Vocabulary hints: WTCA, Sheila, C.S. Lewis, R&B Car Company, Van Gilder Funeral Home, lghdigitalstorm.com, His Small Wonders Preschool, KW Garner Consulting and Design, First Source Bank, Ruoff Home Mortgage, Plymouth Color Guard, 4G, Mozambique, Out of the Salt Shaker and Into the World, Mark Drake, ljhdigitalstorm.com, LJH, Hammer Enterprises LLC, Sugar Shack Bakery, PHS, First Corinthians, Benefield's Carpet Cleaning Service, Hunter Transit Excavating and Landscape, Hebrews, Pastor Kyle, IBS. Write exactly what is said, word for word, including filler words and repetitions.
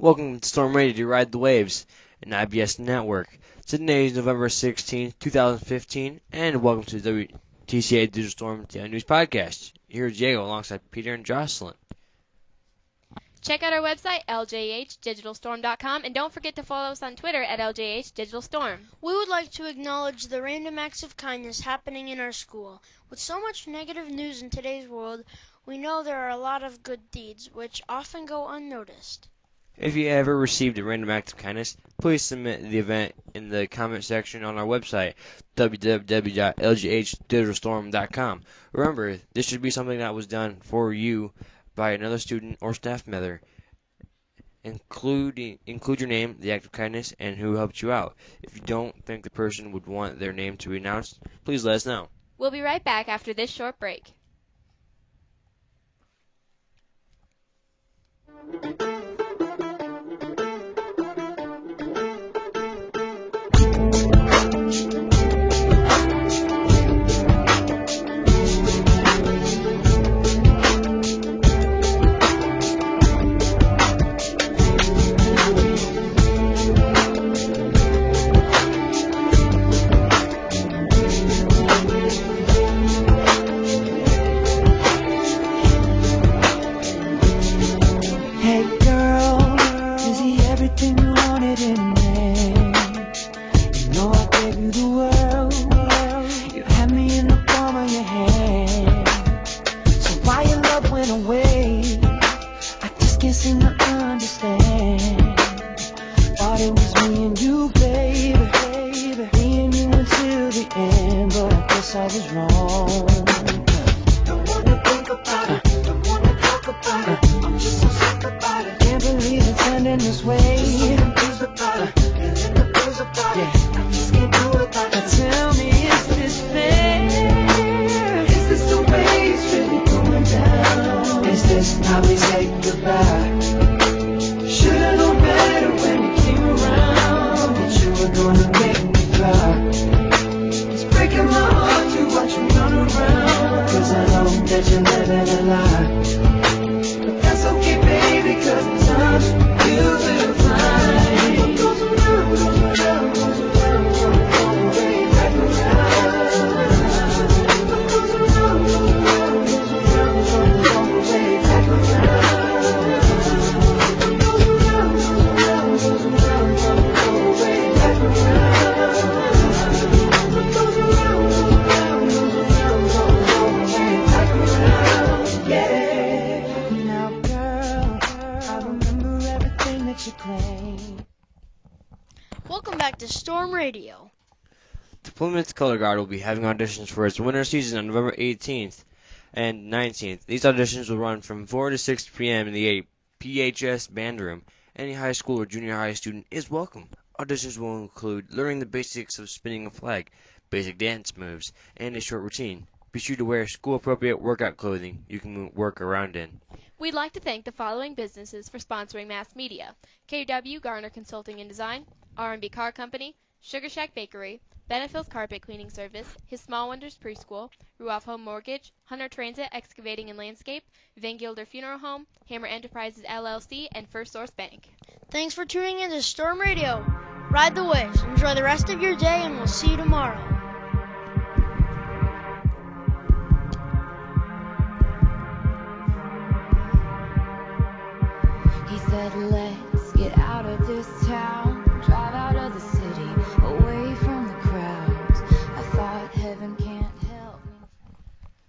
Welcome to Storm Radio to Ride the Waves, an I B S network. Today is November sixteenth, two thousand fifteen, and welcome to the W T C A Digital Storm Daily News Podcast. Here's Diego alongside Peter and Jocelyn. Check out our website, L J H digital storm dot com, and don't forget to follow us on Twitter at L J H digital storm. We would like to acknowledge the random acts of kindness happening in our school. With so much negative news in today's world, we know there are a lot of good deeds, which often go unnoticed. If you ever received a random act of kindness, please submit the event in the comment section on our website, w w w dot l g h digital storm dot com. Remember, this should be something that was done for you by another student or staff member. Include, include your name, the act of kindness, and who helped you out. If you don't think the person would want their name to be announced, please let us know. We'll be right back after this short break. Plymouth Color Guard will be having auditions for its winter season on November eighteenth and nineteenth. These auditions will run from four to six p m in the P H S band room. Any high school or junior high student is welcome. Auditions will include learning the basics of spinning a flag, basic dance moves, and a short routine. Be sure to wear school-appropriate workout clothing you can work around in. We'd like to thank the following businesses for sponsoring mass media: K W Garner Consulting and Design, R and B Car Company, Sugar Shack Bakery, Benefield's Carpet Cleaning Service, His Small Wonders Preschool, Ruoff Home Mortgage, Hunter Transit Excavating and Landscape, Van Gilder Funeral Home, Hammer Enterprises L L C, and First Source Bank. Thanks for tuning in to Storm Radio. Ride the waves. Enjoy the rest of your day, and we'll see you tomorrow. He said,